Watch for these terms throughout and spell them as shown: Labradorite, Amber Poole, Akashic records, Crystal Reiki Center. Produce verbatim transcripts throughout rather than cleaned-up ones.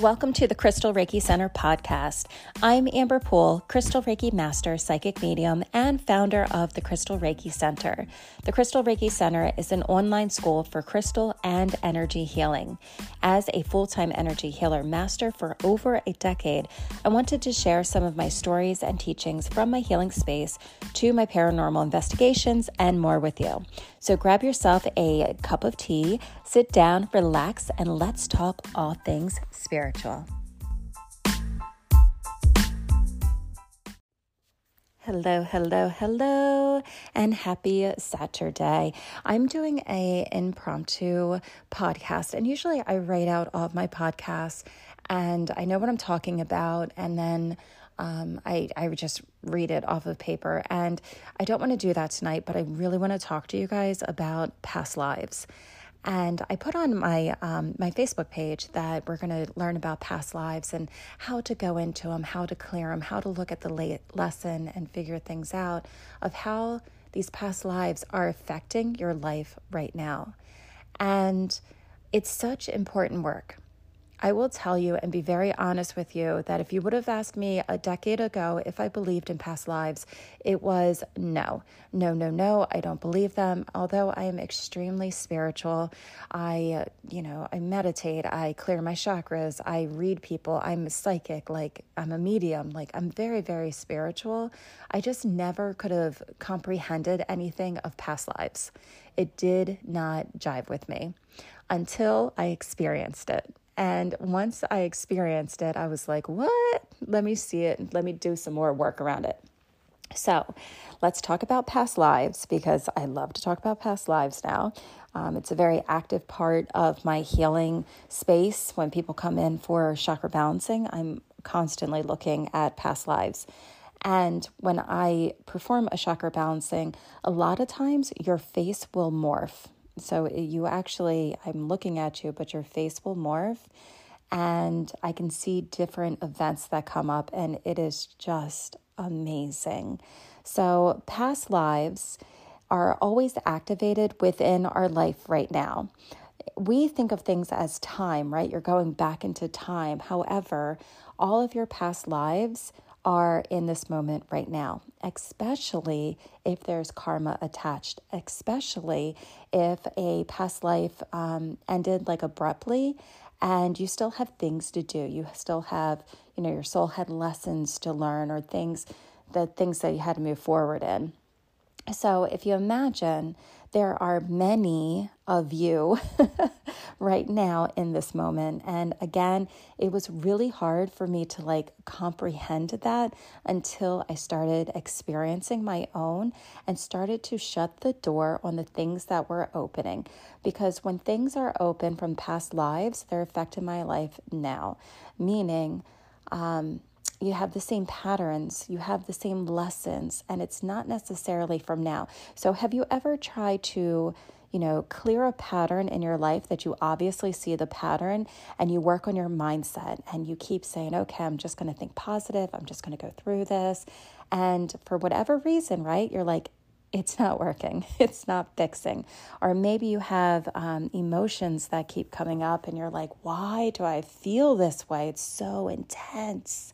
Welcome to the Crystal Reiki Center podcast. I'm Amber Poole, Crystal Reiki Master, Psychic Medium, and founder of the Crystal Reiki Center. The Crystal Reiki Center is an online school for crystal and energy healing. As a full-time energy healer master for over a decade, I wanted to share some of my stories and teachings from my healing space to my paranormal investigations and more with you. So grab yourself a cup of tea, sit down, relax, and let's talk all things spiritual. Spiritual. Hello, hello, hello, and happy Saturday. I'm doing a impromptu podcast, and usually I write out all of my podcasts, and I know what I'm talking about, and then Um, I, I would just read it off of paper, and I don't want to do that tonight, but I really want to talk to you guys about past lives. And I put on my um, my Facebook page that we're going to learn about past lives and how to go into them, how to clear them, how to look at the late lesson and figure things out of how these past lives are affecting your life right now. And it's such important work. I will tell you and be very honest with you that if you would have asked me a decade ago if I believed in past lives, it was no, no, no, no, I don't believe them. Although I am extremely spiritual, I, you know, I meditate, I clear my chakras, I read people, I'm a psychic, like I'm a medium, like I'm very, very spiritual. I just never could have comprehended anything of past lives. It did not jive with me until I experienced it. And once I experienced it, I was like, what? Let me see it. Let me do some more work around it. So let's talk about past lives, because I love to talk about past lives now. Um, it's a very active part of my healing space. When people come in for chakra balancing, I'm constantly looking at past lives. And when I perform a chakra balancing, a lot of times your face will morph. So you actually, I'm looking at you, but your face will morph, and I can see different events that come up, and it is just amazing. So past lives are always activated within our life right now. We think of things as time, right? You're going back into time. However, all of your past lives are in this moment right now, especially if there's karma attached, especially if a past life um, ended like abruptly and you still have things to do. You still have, you know, your soul had lessons to learn, or things, the things that you had to move forward in. So if you imagine, there are many of you right now in this moment. And again, it was really hard for me to like comprehend that until I started experiencing my own and started to shut the door on the things that were opening. Because when things are open from past lives, they're affecting my life now. Meaning, um, you have the same patterns, you have the same lessons, and it's not necessarily from now. So have you ever tried to, you know, clear a pattern in your life that you obviously see the pattern, and you work on your mindset and you keep saying, okay, I'm just going to think positive, I'm just going to go through this. And for whatever reason, right, you're like, it's not working, it's not fixing. Or maybe you have um, emotions that keep coming up and you're like, why do I feel this way? It's so intense.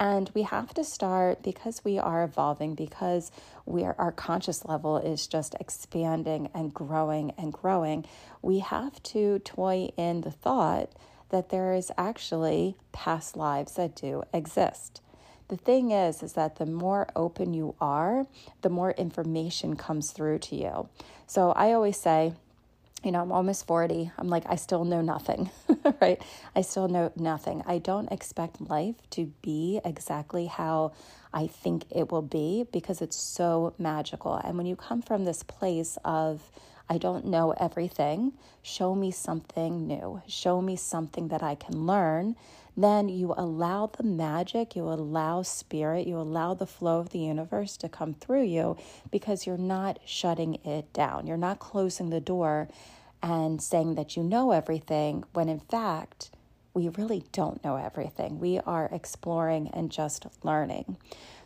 And we have to start, because we are evolving, because we are, our conscious level is just expanding and growing and growing. We have to toy in the thought that there is actually past lives that do exist. The thing is, is that the more open you are, the more information comes through to you. So I always say, you know, I'm almost forty. I'm like, I still know nothing, right? I still know nothing. I don't expect life to be exactly how I think it will be, because it's so magical. And when you come from this place of, I don't know everything, show me something new, show me something that I can learn, then you allow the magic, you allow spirit, you allow the flow of the universe to come through you, because you're not shutting it down. You're not closing the door and saying that you know everything, when in fact, we really don't know everything. We are exploring and just learning.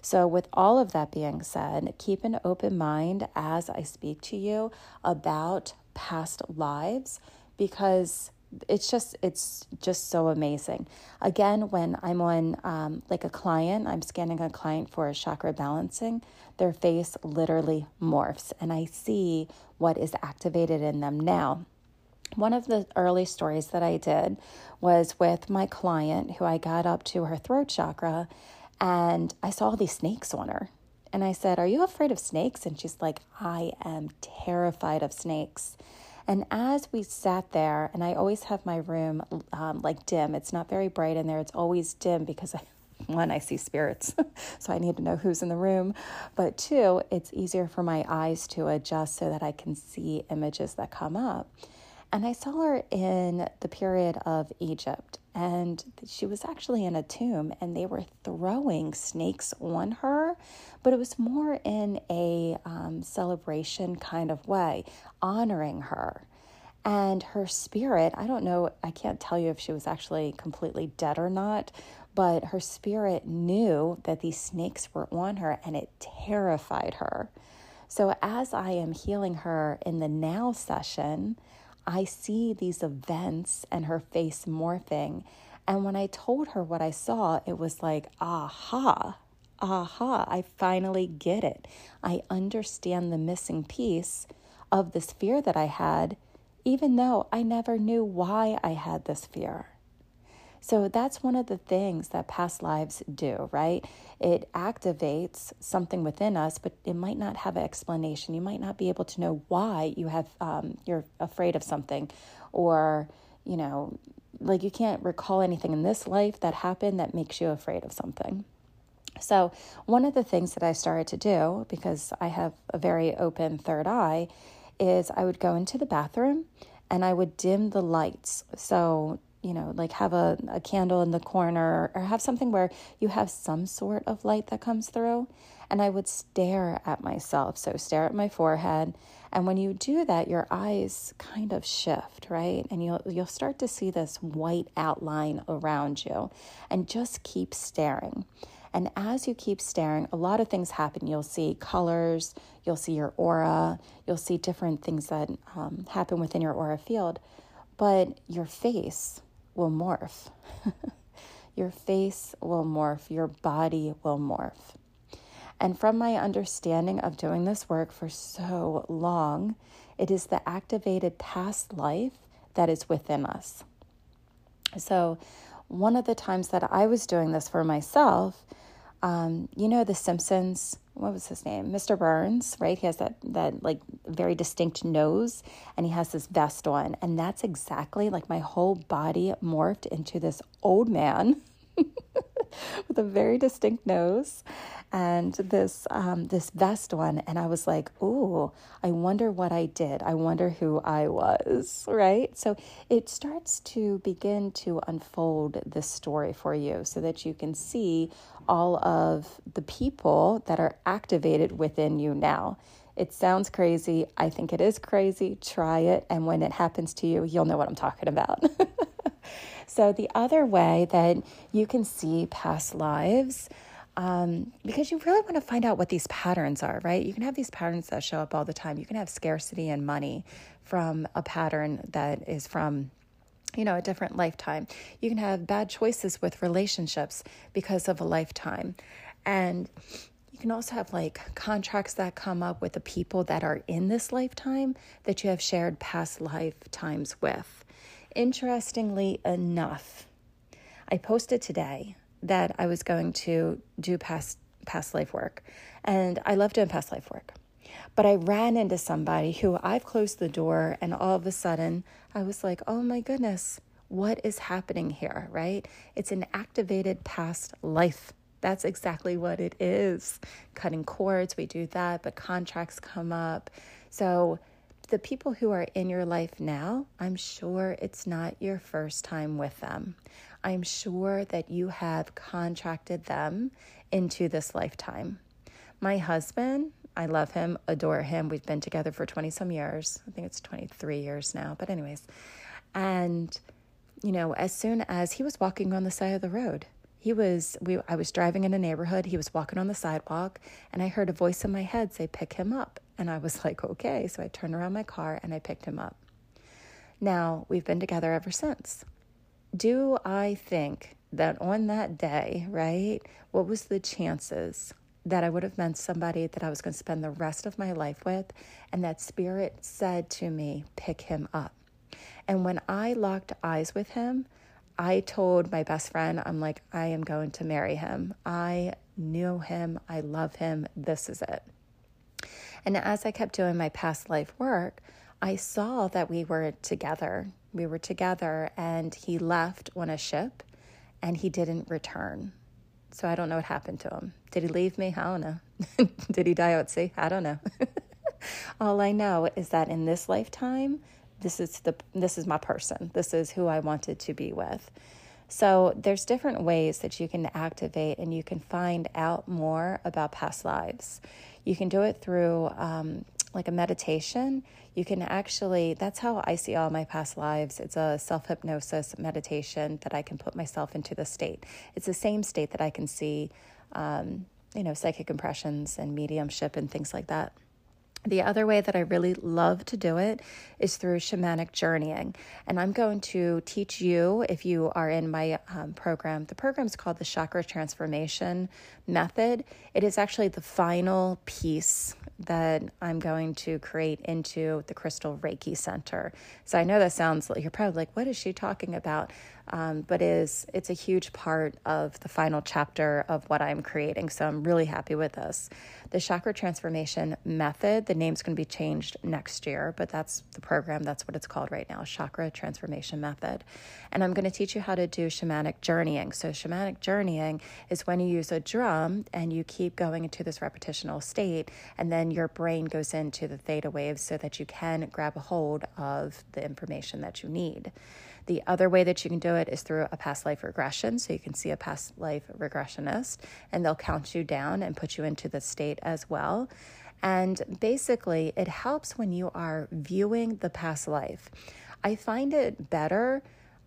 So with all of that being said, keep an open mind as I speak to you about past lives, because it's just, it's just so amazing. Again, when I'm on um, like a client, I'm scanning a client for a chakra balancing, their face literally morphs and I see what is activated in them now. One of the early stories that I did was with my client who I got up to her throat chakra and I saw all these snakes on her. And I said, "Are you afraid of snakes?" And she's like, "I am terrified of snakes." And as we sat there, and I always have my room um, like dim. It's not very bright in there. It's always dim because, I, one, I see spirits, so I need to know who's in the room. But two, it's easier for my eyes to adjust so that I can see images that come up. And I saw her in the period of Egypt, and she was actually in a tomb, and they were throwing snakes on her, but it was more in a um, celebration kind of way, honoring her. And her spirit, I don't know, I can't tell you if she was actually completely dead or not, but her spirit knew that these snakes were on her, and it terrified her. So as I am healing her in the now session, I see these events and her face morphing. And when I told her what I saw, it was like, aha, aha, I finally get it. I understand the missing piece of this fear that I had, even though I never knew why I had this fear. So that's one of the things that past lives do, right? It activates something within us, but it might not have an explanation. You might not be able to know why you have, um, you're afraid of something, or, you know, like you can't recall anything in this life that happened that makes you afraid of something. So one of the things that I started to do, because I have a very open third eye, is I would go into the bathroom and I would dim the lights. So you know, like have a, a candle in the corner, or have something where you have some sort of light that comes through. And I would stare at myself. So stare at my forehead. And when you do that, your eyes kind of shift, right? And you'll, you'll start to see this white outline around you, and just keep staring. And as you keep staring, a lot of things happen. You'll see colors, you'll see your aura, you'll see different things that um, happen within your aura field, but your face will morph. Your face will morph. Your body will morph. And from my understanding of doing this work for so long, it is the activated past life that is within us. So one of the times that I was doing this for myself, um, you know, The Simpsons, what was his name? Mister Burns, right? He has that, that like very distinct nose, and he has this vest on. And that's exactly like my whole body morphed into this old man with a very distinct nose and this, um, this vest on. And I was like, "Ooh, I wonder what I did. I wonder who I was," right? So it starts to begin to unfold this story for you so that you can see all of the people that are activated within you now. It sounds crazy. I think it is crazy. Try it. And when it happens to you, you'll know what I'm talking about. So the other way that you can see past lives, um, because you really want to find out what these patterns are, right? You can have these patterns that show up all the time. You can have scarcity and money from a pattern that is from, you know, a different lifetime. You can have bad choices with relationships because of a lifetime. And you can also have like contracts that come up with the people that are in this lifetime that you have shared past lifetimes with. Interestingly enough, I posted today that I was going to do past past life work, and I love doing past life work. But I ran into somebody who I've closed the door, and all of a sudden I was like, oh my goodness, what is happening here, right? It's an activated past life. That's exactly what it is. Cutting cords, we do that, but contracts come up. So the people who are in your life now, I'm sure it's not your first time with them. I'm sure that you have contracted them into this lifetime. My husband, I love him, adore him. We've been together for twenty some years. I think it's twenty-three years now, but anyways. And, you know, as soon as he was walking on the side of the road, he was, we, I was driving in a neighborhood, he was walking on the sidewalk, and I heard a voice in my head say, "Pick him up." And I was like, okay. So I turned around my car and I picked him up. Now, we've been together ever since. Do I think that on that day, right, what was the chances that I would have met somebody that I was going to spend the rest of my life with, and that spirit said to me, pick him up? And when I locked eyes with him, I told my best friend, I'm like, I am going to marry him. I knew him. I love him. This is it. And as I kept doing my past life work, I saw that we were together. We were together, and he left on a ship, and he didn't return. So I don't know what happened to him. Did he leave me? I don't know. Did he die out at sea? I don't know. All I know is that in this lifetime, this is the this is my person. This is who I wanted to be with. So there's different ways that you can activate and you can find out more about past lives. You can do it through um, like a meditation. You can actually, that's how I see all my past lives. It's a self-hypnosis meditation that I can put myself into the state. It's the same state that I can see, um, you know, psychic impressions and mediumship and things like that. The other way that I really love to do it is through shamanic journeying. And I'm going to teach you, if you are in my um, program, the program's called the Chakra Transformation Method. It is actually the final piece that I'm going to create into the Crystal Reiki Center. So I know that sounds like, you're probably like, what is she talking about? Um, but it is, it's a huge part of the final chapter of what I'm creating. So I'm really happy with this. The Chakra Transformation Method, the name's going to be changed next year, but that's the program. That's what it's called right now, Chakra Transformation Method. And I'm going to teach you how to do shamanic journeying. So shamanic journeying is when you use a drum and you keep going into this repetitional state, and then your brain goes into the theta waves so that you can grab a hold of the information that you need. The other way that you can do it is through a past life regression. So you can see a past life regressionist, and they'll count you down and put you into the state as well. And basically, it helps when you are viewing the past life. I find it better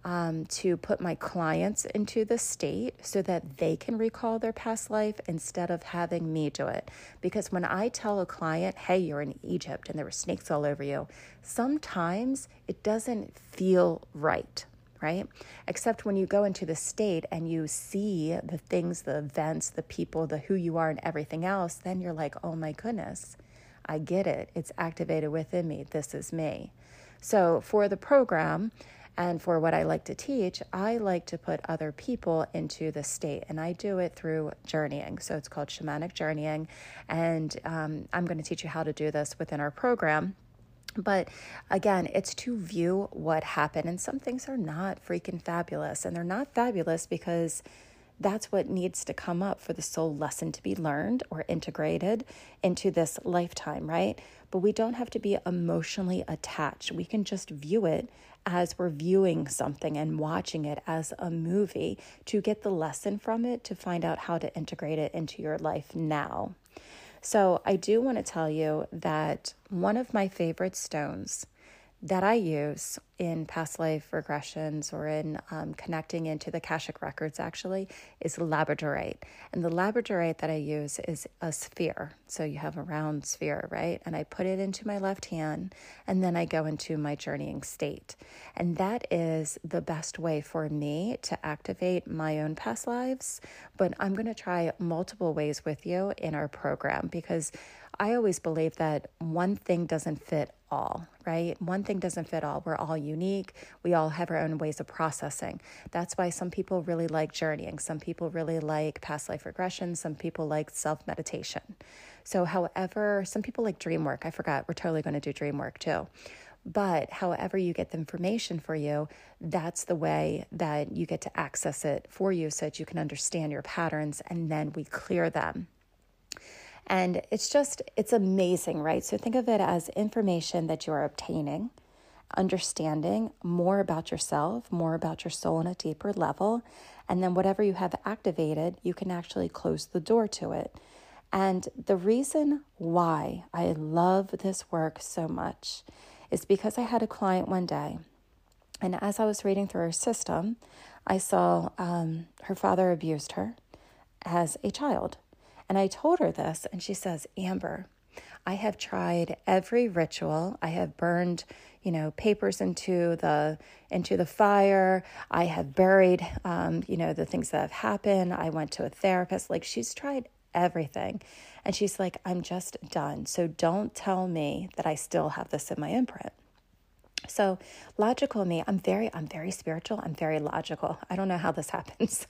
um, to put my clients into the state so that they can recall their past life instead of having me do it. Because when I tell a client, hey, you're in Egypt and there were snakes all over you, sometimes it doesn't feel right. Right? Except when you go into the state and you see the things, the events, the people, the who you are and everything else, then you're like, oh my goodness, I get it. It's activated within me. This is me. So for the program and for what I like to teach, I like to put other people into the state, and I do it through journeying. So it's called shamanic journeying, and um, I'm going to teach you how to do this within our program. But again, it's to view what happened. And some things are not freaking fabulous. And they're not fabulous because that's what needs to come up for the soul lesson to be learned or integrated into this lifetime, right? But we don't have to be emotionally attached. We can just view it as we're viewing something and watching it as a movie to get the lesson from it, to find out how to integrate it into your life now. So I do want to tell you that one of my favorite stones that I use in past life regressions or in um, connecting into the Akashic records actually is Labradorite. And the Labradorite that I use is a sphere. So you have a round sphere, right? And I put it into my left hand, and then I go into my journeying state. And that is the best way for me to activate my own past lives. But I'm going to try multiple ways with you in our program, because I always believe that one thing doesn't fit all, right? One thing doesn't fit all. We're all unique. We all have our own ways of processing. That's why some people really like journeying. Some people really like past life regression. Some people like self-meditation. So however, some people like dream work. I forgot, we're totally going to do dream work too. But however you get the information for you, that's the way that you get to access it for you so that you can understand your patterns, and then we clear them. And it's just, it's amazing, right? So think of it as information that you are obtaining, understanding more about yourself, more about your soul on a deeper level. And then whatever you have activated, you can actually close the door to it. And the reason why I love this work so much is because I had a client one day, and as I was reading through her system, I saw um, her father abused her as a child. And I told her this, and she says, Amber, I have tried every ritual. I have burned, you know, papers into the into the fire. I have buried, um, you know, the things that have happened. I went to a therapist. Like, she's tried everything. And she's like, I'm just done. So don't tell me that I still have this in my imprint. So logical me, I'm very, I'm very spiritual. I'm very logical. I don't know how this happens.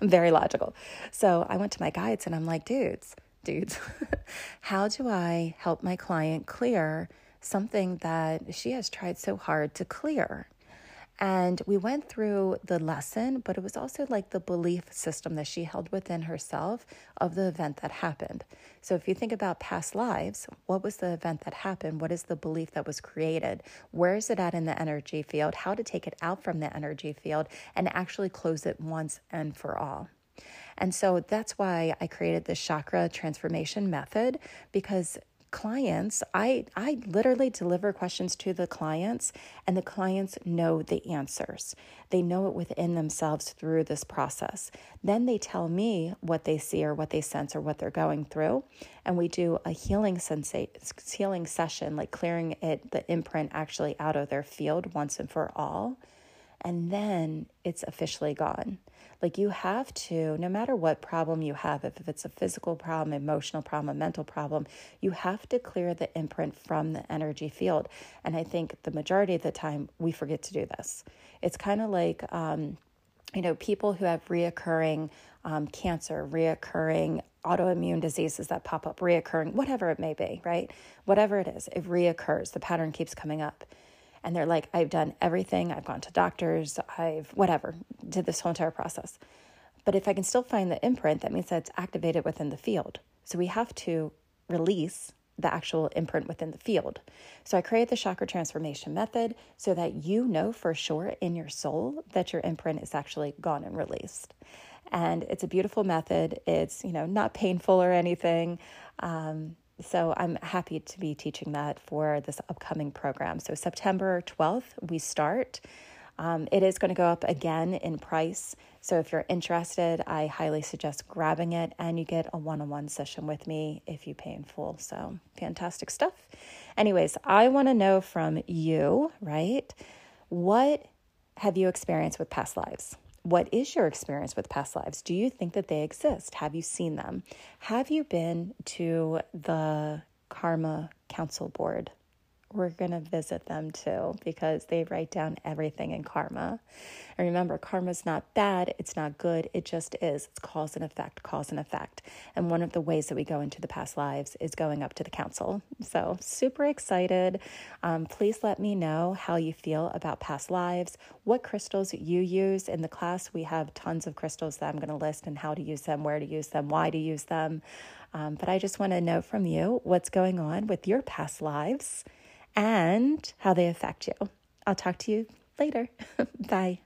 I'm very logical. So I went to my guides and I'm like, dudes, dudes, how do I help my client clear something that she has tried so hard to clear? And we went through the lesson, but it was also like the belief system that she held within herself of the event that happened. So if you think about past lives, what was the event that happened? What is the belief that was created? Where is it at in the energy field? How to take it out from the energy field and actually close it once and for all. And so that's why I created the chakra transformation method, because clients, I, I literally deliver questions to the clients, and the clients know the answers. They know it within themselves through this process. Then they tell me what they see or what they sense or what they're going through. And we do a healing sensa- healing session, like clearing it, the imprint actually out of their field once and for all. And then it's officially gone. Like, you have to, no matter what problem you have, if it's a physical problem, emotional problem, a mental problem, you have to clear the imprint from the energy field. And I think the majority of the time we forget to do this. It's kind of like, um, you know, people who have reoccurring um, cancer, reoccurring autoimmune diseases that pop up, reoccurring, whatever it may be, right? Whatever it is, it reoccurs. The pattern keeps coming up. And they're like, I've done everything. I've gone to doctors. I've whatever, did this whole entire process. But if I can still find the imprint, that means that it's activated within the field. So we have to release the actual imprint within the field. So I created the chakra transformation method so that you know for sure in your soul that your imprint is actually gone and released. And it's a beautiful method. It's, you know, not painful or anything. Um, So I'm happy to be teaching that for this upcoming program. So September twelfth, we start. Um, it is going to go up again in price. So if you're interested, I highly suggest grabbing it, and you get a one-on-one session with me if you pay in full. So fantastic stuff. Anyways, I want to know from you, right? What have you experienced with past lives? What is your experience with past lives? Do you think that they exist? Have you seen them? Have you been to the Karma Council Board? We're going to visit them too, because they write down everything in karma. And remember, karma's not bad. It's not good. It just is. It's cause and effect, cause and effect. And one of the ways that we go into the past lives is going up to the council. So super excited. Um, please let me know how you feel about past lives, what crystals you use in the class. We have tons of crystals that I'm going to list, and how to use them, where to use them, why to use them. Um, but I just want to know from you what's going on with your past lives and how they affect you. I'll talk to you later. Bye.